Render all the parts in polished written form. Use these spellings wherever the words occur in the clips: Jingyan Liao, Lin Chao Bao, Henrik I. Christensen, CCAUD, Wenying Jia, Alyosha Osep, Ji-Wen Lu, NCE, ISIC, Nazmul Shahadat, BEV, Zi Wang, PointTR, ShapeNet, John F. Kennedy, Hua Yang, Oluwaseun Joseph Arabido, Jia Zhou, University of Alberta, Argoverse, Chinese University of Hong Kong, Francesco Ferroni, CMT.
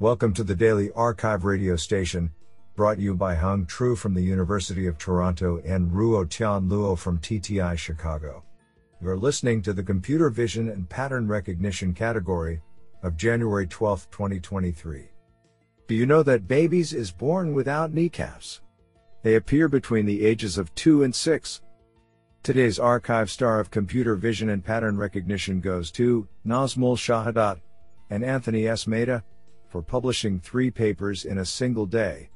Welcome to the Daily Archive radio station, brought you by Hung Tru from the University of Toronto and Ruo Tian Luo from TTI Chicago. You're listening to the Computer Vision and Pattern Recognition category of January 12, 2023. Do you know that babies is born without kneecaps? They appear between the ages of 2 and 6. Today's archive star of Computer Vision and Pattern Recognition goes to Nazmul Shahadat and Anthony S. Maida, for publishing 3 papers in a single day.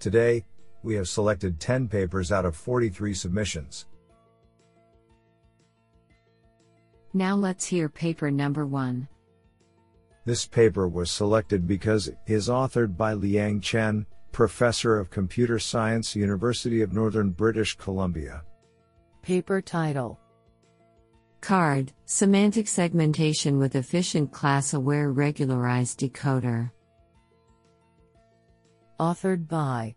Today, we have selected 10 papers out of 43 submissions. Now let's hear paper number 1. This paper was selected because it is authored by Liang Chen, Professor of Computer Science, University of Northern British Columbia. Paper title: CARD, Semantic Segmentation with Efficient Class-Aware Regularized Decoder. Authored by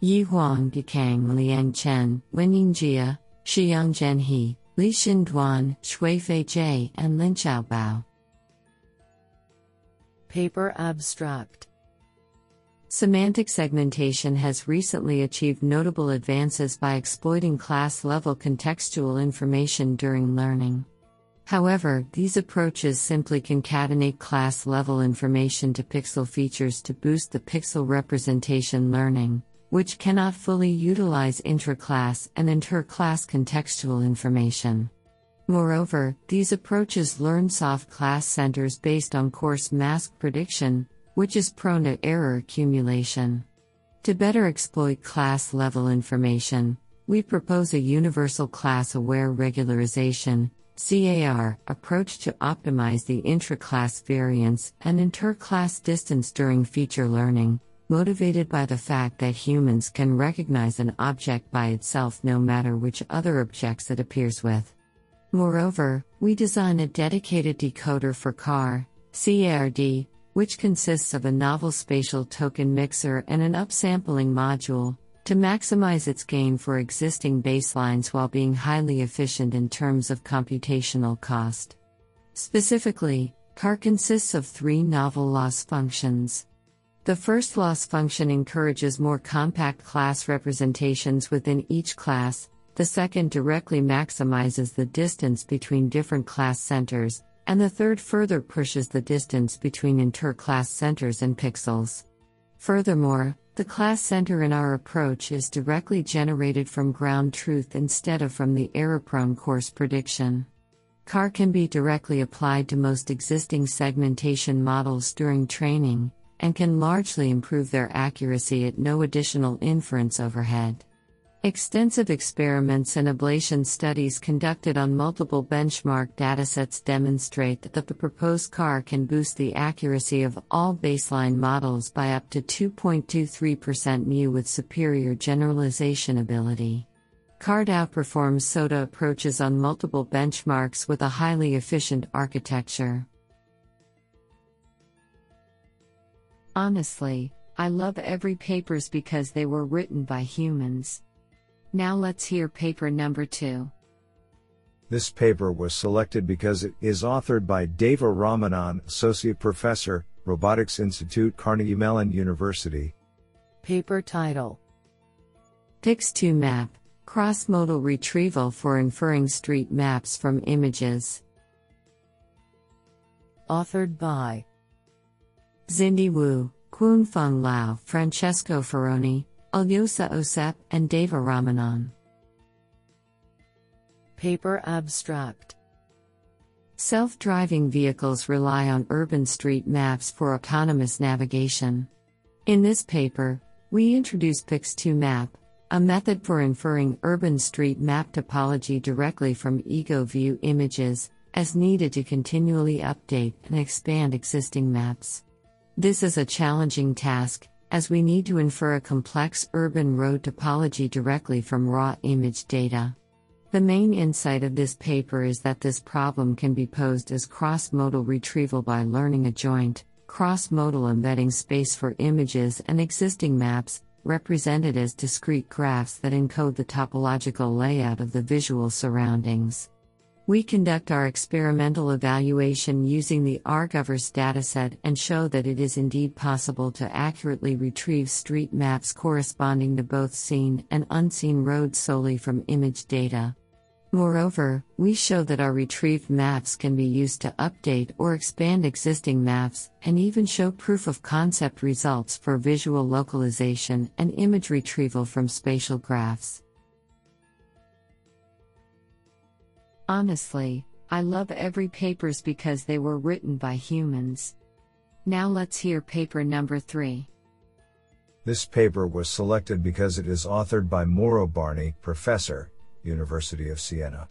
Yi Huang Gikang, Liang Chen, Wenying Jia, Xiang Zhenhe, Li Xin Duan, Xuefei Jie, and Lin Chao Bao. Paper abstract: Semantic segmentation has recently achieved notable advances by exploiting class-level contextual information during learning. However, these approaches simply concatenate class-level information to pixel features to boost the pixel representation learning, which cannot fully utilize intra-class and inter-class contextual information. Moreover, these approaches learn soft class centers based on coarse mask prediction, which is prone to error accumulation. To better exploit class-level information, we propose a universal class-aware regularization (CAR) approach to optimize the intra-class variance and inter-class distance during feature learning, motivated by the fact that humans can recognize an object by itself no matter which other objects it appears with. Moreover, we design a dedicated decoder for CARD, which consists of a novel spatial token mixer and an upsampling module, to maximize its gain for existing baselines while being highly efficient in terms of computational cost. Specifically, CAR consists of 3 novel loss functions. The first loss function encourages more compact class representations within each class, the second directly maximizes the distance between different class centers, and the third further pushes the distance between inter-class centers and pixels. Furthermore, the class center in our approach is directly generated from ground truth instead of from the error-prone course prediction. CAR can be directly applied to most existing segmentation models during training, and can largely improve their accuracy at no additional inference overhead. Extensive experiments and ablation studies conducted on multiple benchmark datasets demonstrate that the proposed CAR can boost the accuracy of all baseline models by up to 2.23% mu with superior generalization ability. CARD outperforms SOTA approaches on multiple benchmarks with a highly efficient architecture. Honestly, I love every papers because they were written by humans. Now let's hear paper number 2. This paper was selected because it is authored by Deva Ramanan, Associate Professor, Robotics Institute, Carnegie Mellon University. Paper title: Pix2Map, Cross-Modal Retrieval for Inferring Street Maps from Images. Authored by Zindi Wu, Kuan-Feng Lau, Francesco Ferroni, Alyosha Osep, and Deva Ramanan. Paper abstract: Self-driving vehicles rely on urban street maps for autonomous navigation. In this paper, we introduce Pix2Map, a method for inferring urban street map topology directly from EgoView images, as needed to continually update and expand existing maps. This is a challenging task, as we need to infer a complex urban road topology directly from raw image data. The main insight of this paper is that this problem can be posed as cross-modal retrieval by learning a joint, cross-modal embedding space for images and existing maps, represented as discrete graphs that encode the topological layout of the visual surroundings. We conduct our experimental evaluation using the Argoverse dataset and show that it is indeed possible to accurately retrieve street maps corresponding to both seen and unseen roads solely from image data. Moreover, we show that our retrieved maps can be used to update or expand existing maps, and even show proof-of-concept results for visual localization and image retrieval from spatial graphs. Honestly, I love every papers because they were written by humans. Now let's hear paper number 3. This paper was selected because it is authored by Mauro Barney, professor, University of Siena.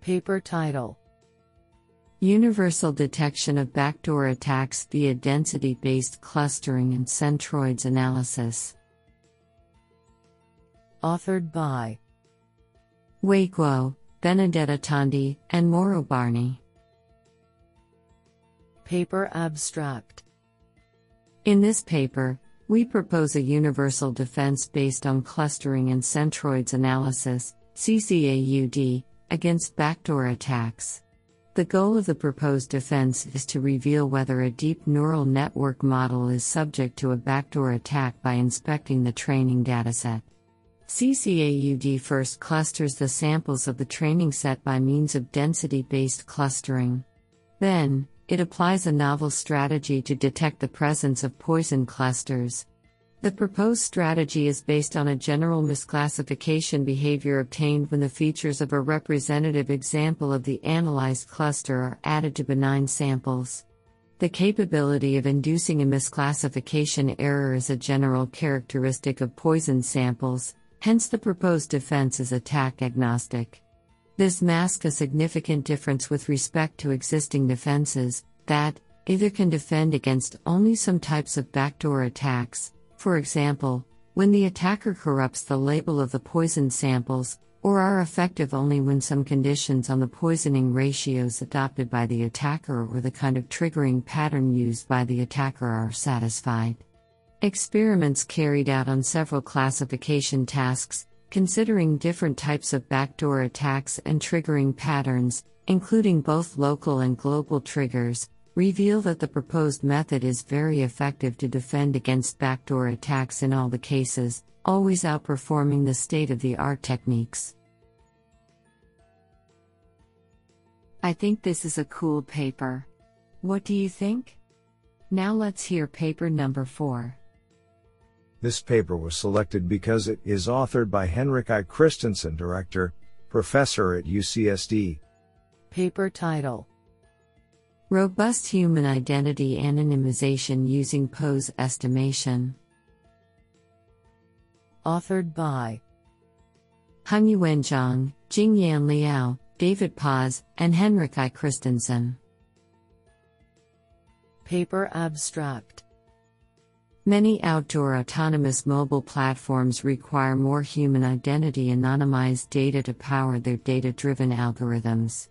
Paper title: Universal Detection of Backdoor Attacks via Density-Based Clustering and Centroids Analysis. Authored by Wei Guo, Benedetta Tondi, and Mauro Barney. Paper abstract. In this paper, we propose a universal defense based on clustering and centroids analysis, CCAUD, against backdoor attacks. The goal of the proposed defense is to reveal whether a deep neural network model is subject to a backdoor attack by inspecting the training dataset. CCAUD first clusters the samples of the training set by means of density-based clustering. Then, it applies a novel strategy to detect the presence of poison clusters. The proposed strategy is based on a general misclassification behavior obtained when the features of a representative example of the analyzed cluster are added to benign samples. The capability of inducing a misclassification error is a general characteristic of poison samples. Hence the proposed defense is attack agnostic. This masks a significant difference with respect to existing defenses, that either can defend against only some types of backdoor attacks, for example, when the attacker corrupts the label of the poison samples, or are effective only when some conditions on the poisoning ratios adopted by the attacker or the kind of triggering pattern used by the attacker are satisfied. Experiments carried out on several classification tasks, considering different types of backdoor attacks and triggering patterns, including both local and global triggers, reveal that the proposed method is very effective to defend against backdoor attacks in all the cases, always outperforming the state-of-the-art techniques. I think this is a cool paper. What do you think? Now let's hear paper number 4. This paper was selected because it is authored by Henrik I. Christensen, director, professor at UCSD. Paper title: Robust Human Identity Anonymization Using Pose Estimation. Authored by Hengyuan Zhang, Jingyan Liao, David Paz, and Henrik I. Christensen. Paper abstract. Many outdoor autonomous mobile platforms require more human identity anonymized data to power their data-driven algorithms.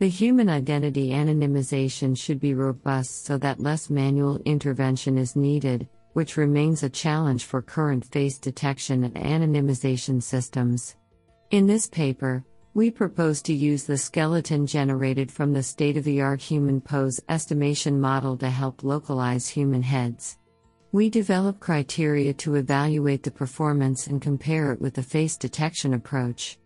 The human identity anonymization should be robust so that less manual intervention is needed, which remains a challenge for current face detection and anonymization systems. In this paper, we propose to use the skeleton generated from the state-of-the-art human pose estimation model to help localize human heads. We develop criteria to evaluate the performance and compare it with the face detection approach.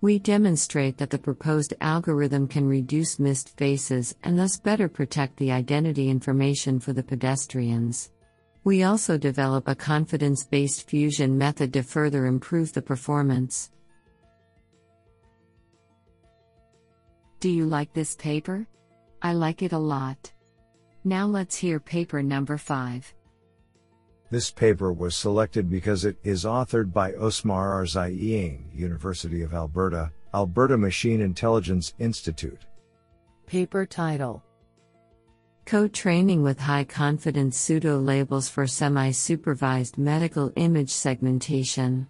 We demonstrate that the proposed algorithm can reduce missed faces and thus better protect the identity information for the pedestrians. We also develop a confidence-based fusion method to further improve the performance. Do you like this paper? I like it a lot. Now let's hear paper number 5. This paper was selected because it is authored by Osmar Arzaiying, University of Alberta, Alberta Machine Intelligence Institute. Paper title: Co-training with high-confidence pseudo-labels for semi-supervised medical image segmentation.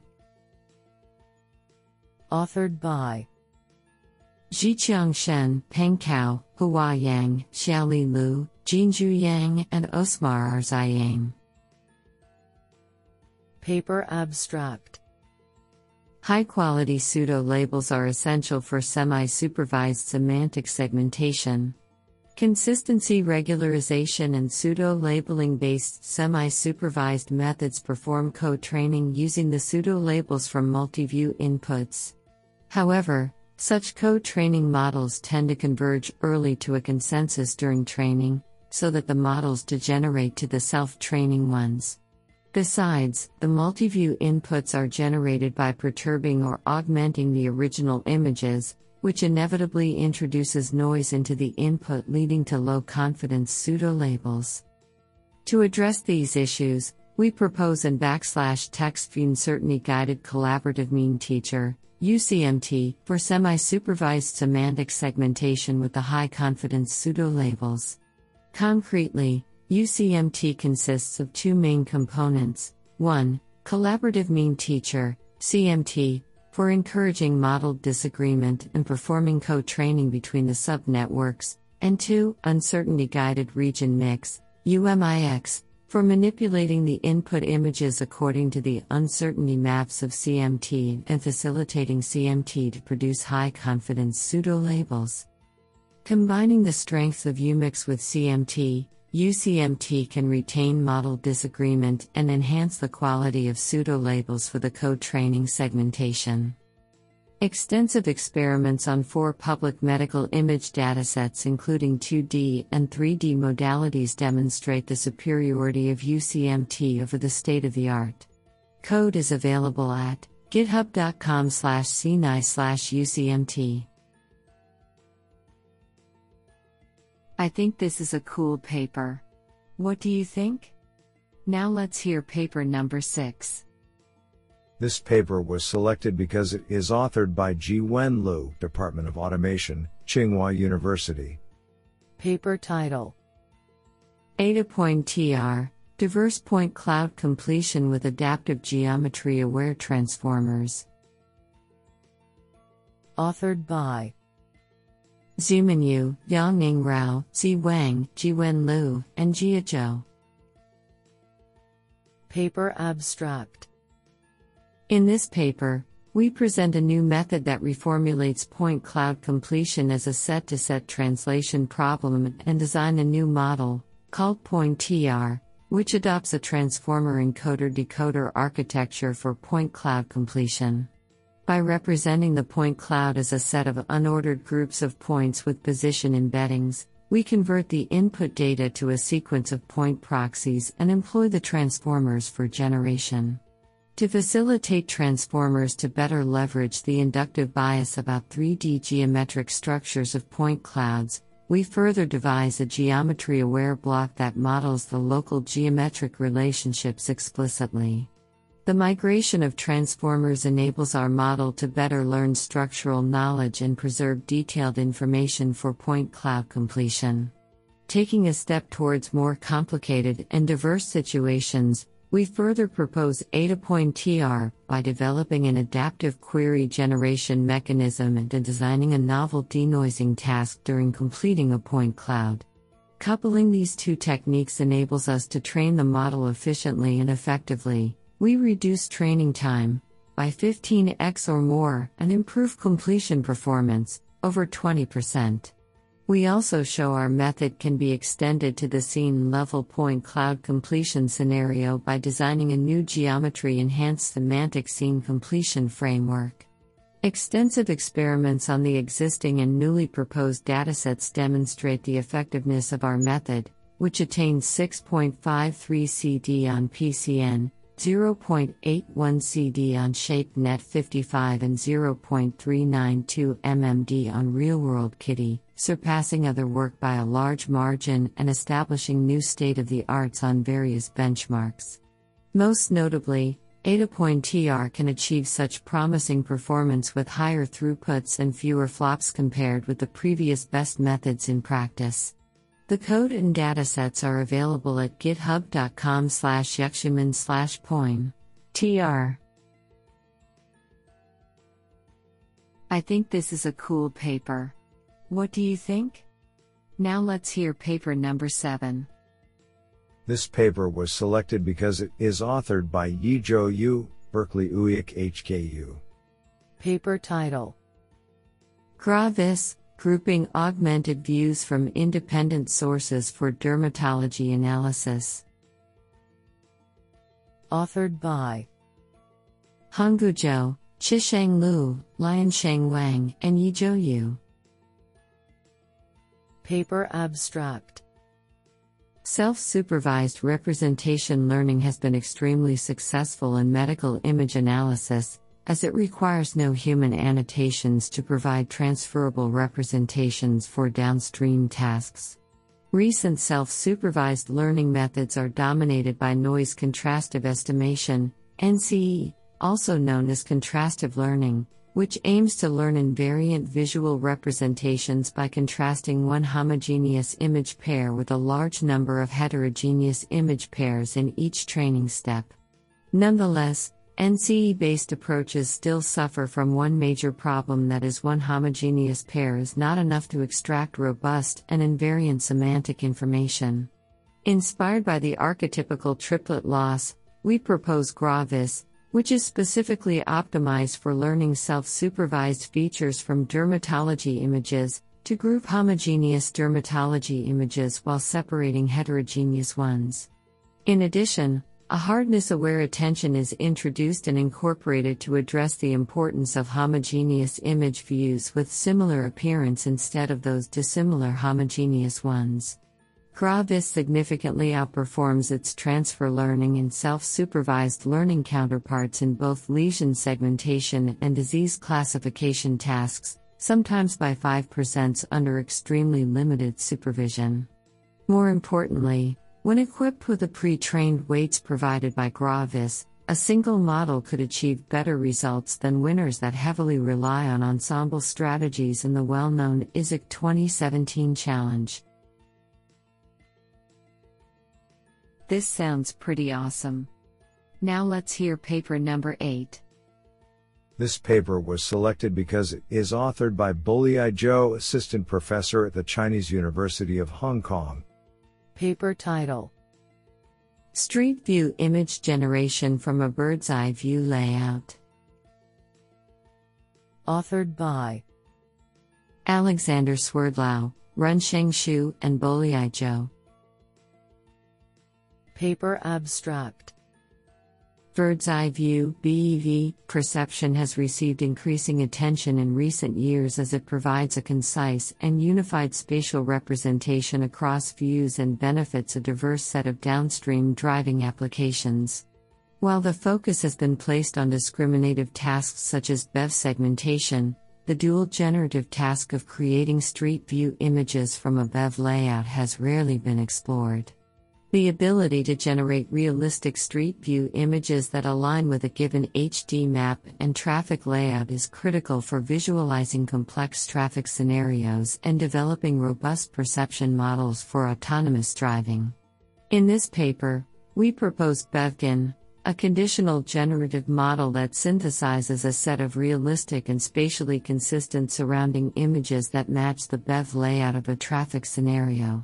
Authored by Zhiqiang Shen, Peng Cao, Hua Yang, Xiaoli Lu, Jinju Yang, and Osmar Arzaiying. Paper abstract. High-quality pseudo-labels are essential for semi-supervised semantic segmentation. Consistency regularization and pseudo-labeling-based semi-supervised methods perform co-training using the pseudo-labels from multi-view inputs. However, such co-training models tend to converge early to a consensus during training, so that the models degenerate to the self-training ones. Besides, the multi-view inputs are generated by perturbing or augmenting the original images, which inevitably introduces noise into the input, leading to low-confidence pseudo-labels. To address these issues, we propose an /text uncertainty guided collaborative mean teacher (UCMT) for semi-supervised semantic segmentation with the high-confidence pseudo-labels. Concretely, UCMT consists of two main components. 1. Collaborative mean teacher, CMT, for encouraging modeled disagreement and performing co-training between the sub-networks, and 2. Uncertainty-guided region mix, UMIX, for manipulating the input images according to the uncertainty maps of CMT and facilitating CMT to produce high-confidence pseudo-labels. Combining the strengths of UMIX with CMT, UCMT can retain model disagreement and enhance the quality of pseudo-labels for the co-training segmentation. Extensive experiments on 4 public medical image datasets, including 2D and 3D modalities, demonstrate the superiority of UCMT over the state-of-the-art. Code is available at github.com/cni/UCMT. I think this is a cool paper. What do you think? Now let's hear paper number 6. This paper was selected because it is authored by Ji-Wen Lu, Department of Automation, Tsinghua University. Paper title: AdaPoinTr, Diverse Point Cloud Completion with Adaptive Geometry Aware Transformers. Authored by Zimin Yu, Yangning Rao, Zi Wang, Ji-Wen Lu, and Jia Zhou. Paper abstract. In this paper, we present a new method that reformulates point cloud completion as a set-to-set translation problem and design a new model, called PointTR, which adopts a transformer encoder-decoder architecture for point cloud completion. By representing the point cloud as a set of unordered groups of points with position embeddings, we convert the input data to a sequence of point proxies and employ the transformers for generation. To facilitate transformers to better leverage the inductive bias about 3D geometric structures of point clouds, we further devise a geometry-aware block that models the local geometric relationships explicitly. The migration of transformers enables our model to better learn structural knowledge and preserve detailed information for point cloud completion. Taking a step towards more complicated and diverse situations, we further propose AdaPoinTr by developing an adaptive query generation mechanism and designing a novel denoising task during completing a point cloud. Coupling these two techniques enables us to train the model efficiently and effectively. We reduce training time by 15x or more and improve completion performance over 20%. We also show our method can be extended to the scene-level point cloud completion scenario by designing a new geometry-enhanced semantic scene completion framework. Extensive experiments on the existing and newly proposed datasets demonstrate the effectiveness of our method, which attains 6.53 CD on PCN, 0.81 CD on ShapeNet 55 and 0.392 MMD on Real-World Kitty, surpassing other work by a large margin and establishing new state-of-the-arts on various benchmarks. Most notably, AdaPoinTr can achieve such promising performance with higher throughputs and fewer flops compared with the previous best methods in practice. The code and datasets are available at github.com/yuximin/pointTr. I think this is a cool paper. What do you think? Now let's hear paper number 7. This paper was selected because it is authored by Yi Zhou Yu, Berkeley UIC HKU. Paper title: Gravis, Grouping Augmented Views from Independent Sources for Dermatology Analysis. Authored by Hung Zhou, Qisheng Lu, Liansheng Wang, and Yi Zhou Yu. Paper abstract: Self-supervised representation learning has been extremely successful in medical image analysis, as it requires no human annotations to provide transferable representations for downstream tasks. Recent self-supervised learning methods are dominated by noise contrastive estimation, NCE, also known as contrastive learning, which aims to learn invariant visual representations by contrasting one homogeneous image pair with a large number of heterogeneous image pairs in each training step. Nonetheless, NCE-based approaches still suffer from one major problem, that is, one homogeneous pair is not enough to extract robust and invariant semantic information. Inspired by the archetypical triplet loss, we propose Gravis, which is specifically optimized for learning self-supervised features from dermatology images, to group homogeneous dermatology images while separating heterogeneous ones. In addition, a hardness-aware attention is introduced and incorporated to address the importance of homogeneous image views with similar appearance instead of those dissimilar homogeneous ones. Gravis significantly outperforms its transfer learning and self-supervised learning counterparts in both lesion segmentation and disease classification tasks, sometimes by 5% under extremely limited supervision. More importantly, when equipped with the pre-trained weights provided by Gravis, a single model could achieve better results than winners that heavily rely on ensemble strategies in the well-known ISIC 2017 challenge. This sounds pretty awesome. Now let's hear paper number 8. This paper was selected because it is authored by Yi Zhou, assistant professor at the Chinese University of Hong Kong. Paper title: Street View Image Generation from a Bird's Eye View Layout. Authored by Alexander Swerdlow, Runsheng Shu, and Yi Zhou. Paper abstract: Bird's eye view (BEV) perception has received increasing attention in recent years as it provides a concise and unified spatial representation across views and benefits a diverse set of downstream driving applications. While the focus has been placed on discriminative tasks such as BEV segmentation, the dual generative task of creating street view images from a BEV layout has rarely been explored. The ability to generate realistic street view images that align with a given HD map and traffic layout is critical for visualizing complex traffic scenarios and developing robust perception models for autonomous driving. In this paper, we propose BEVGAN, a conditional generative model that synthesizes a set of realistic and spatially consistent surrounding images that match the BEV layout of a traffic scenario.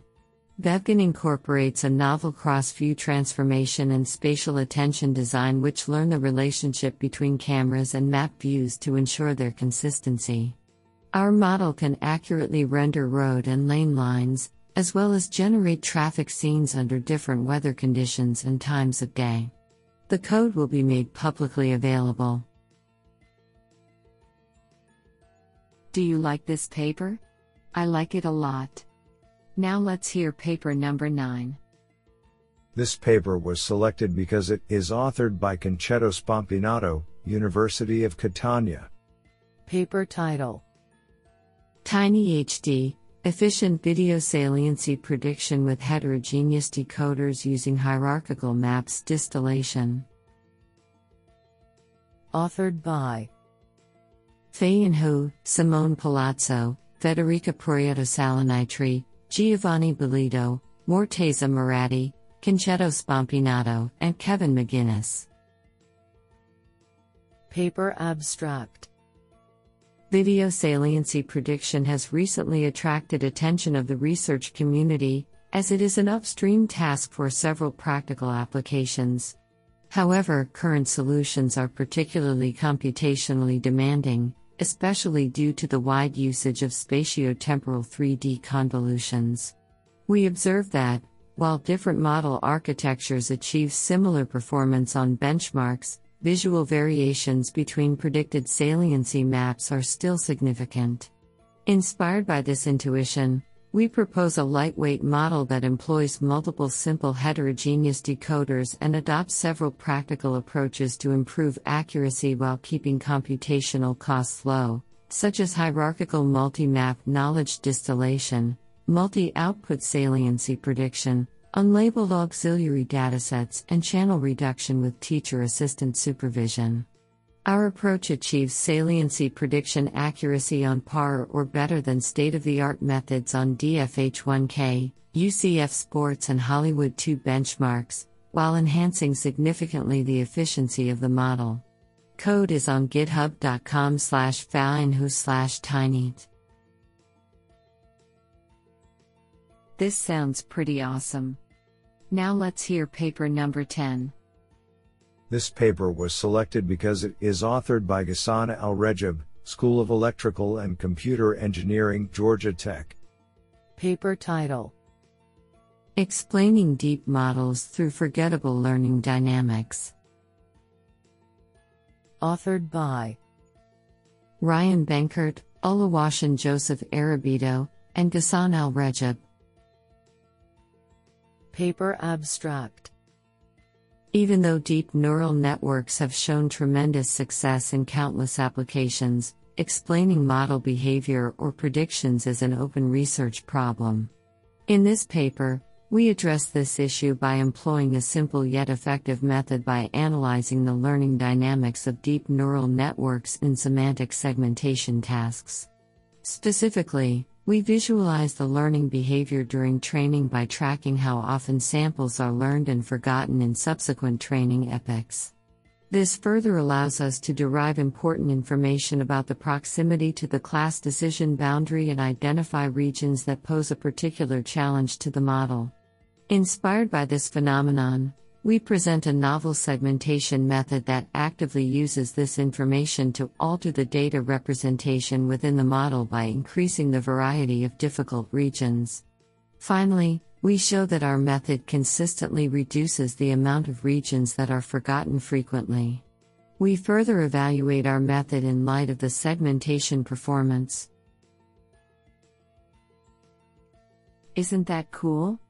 BEVGAN incorporates a novel cross-view transformation and spatial attention design which learn the relationship between cameras and map views to ensure their consistency. Our model can accurately render road and lane lines, as well as generate traffic scenes under different weather conditions and times of day. The code will be made publicly available. Do you like this paper? I like it a lot. Now let's hear paper number 9. This paper was selected because it is authored by Concetto Spampinato, University of Catania. Paper title: Tiny HD, Efficient Video Saliency Prediction with Heterogeneous Decoders Using Hierarchical Maps Distillation. Authored by Feiyan Hu, Simone Palazzo, Federica Proietto Salinitri, Giovanni Bellido, Morteza Murati, Concetto Spampinato, and Kevin McGuinness. Paper abstract: Video saliency prediction has recently attracted attention of the research community, as it is an upstream task for several practical applications. However, current solutions are particularly computationally demanding, especially due to the wide usage of spatiotemporal 3D convolutions. We observe that, while different model architectures achieve similar performance on benchmarks, visual variations between predicted saliency maps are still significant. Inspired by this intuition, we propose a lightweight model that employs multiple simple heterogeneous decoders and adopts several practical approaches to improve accuracy while keeping computational costs low, such as hierarchical multi-map knowledge distillation, multi-output saliency prediction, unlabeled auxiliary datasets, and channel reduction with teacher-assistant supervision. Our approach achieves saliency prediction accuracy on par or better than state-of-the-art methods on DFH1K, UCF Sports and Hollywood 2 benchmarks, while enhancing significantly the efficiency of the model. Code is on github.com/fainhu/tinyt. This sounds pretty awesome. Now let's hear paper number 10. This paper was selected because it is authored by Ghassan Al-Rejab, School of Electrical and Computer Engineering, Georgia Tech. Paper title: Explaining Deep Models Through Forgettable Learning Dynamics. Authored by Ryan Benkert, Oluwaseun Joseph Arabido, and Ghassan Al-Rejab. Paper abstract: Even though deep neural networks have shown tremendous success in countless applications, explaining model behavior or predictions is an open research problem. In this paper, we address this issue by employing a simple yet effective method by analyzing the learning dynamics of deep neural networks in semantic segmentation tasks. Specifically, we visualize the learning behavior during training by tracking how often samples are learned and forgotten in subsequent training epochs. This further allows us to derive important information about the proximity to the class decision boundary and identify regions that pose a particular challenge to the model. Inspired by this phenomenon, we present a novel segmentation method that actively uses this information to alter the data representation within the model by increasing the variety of difficult regions. Finally, we show that our method consistently reduces the amount of regions that are forgotten frequently. We further evaluate our method in light of the segmentation performance. Isn't that cool?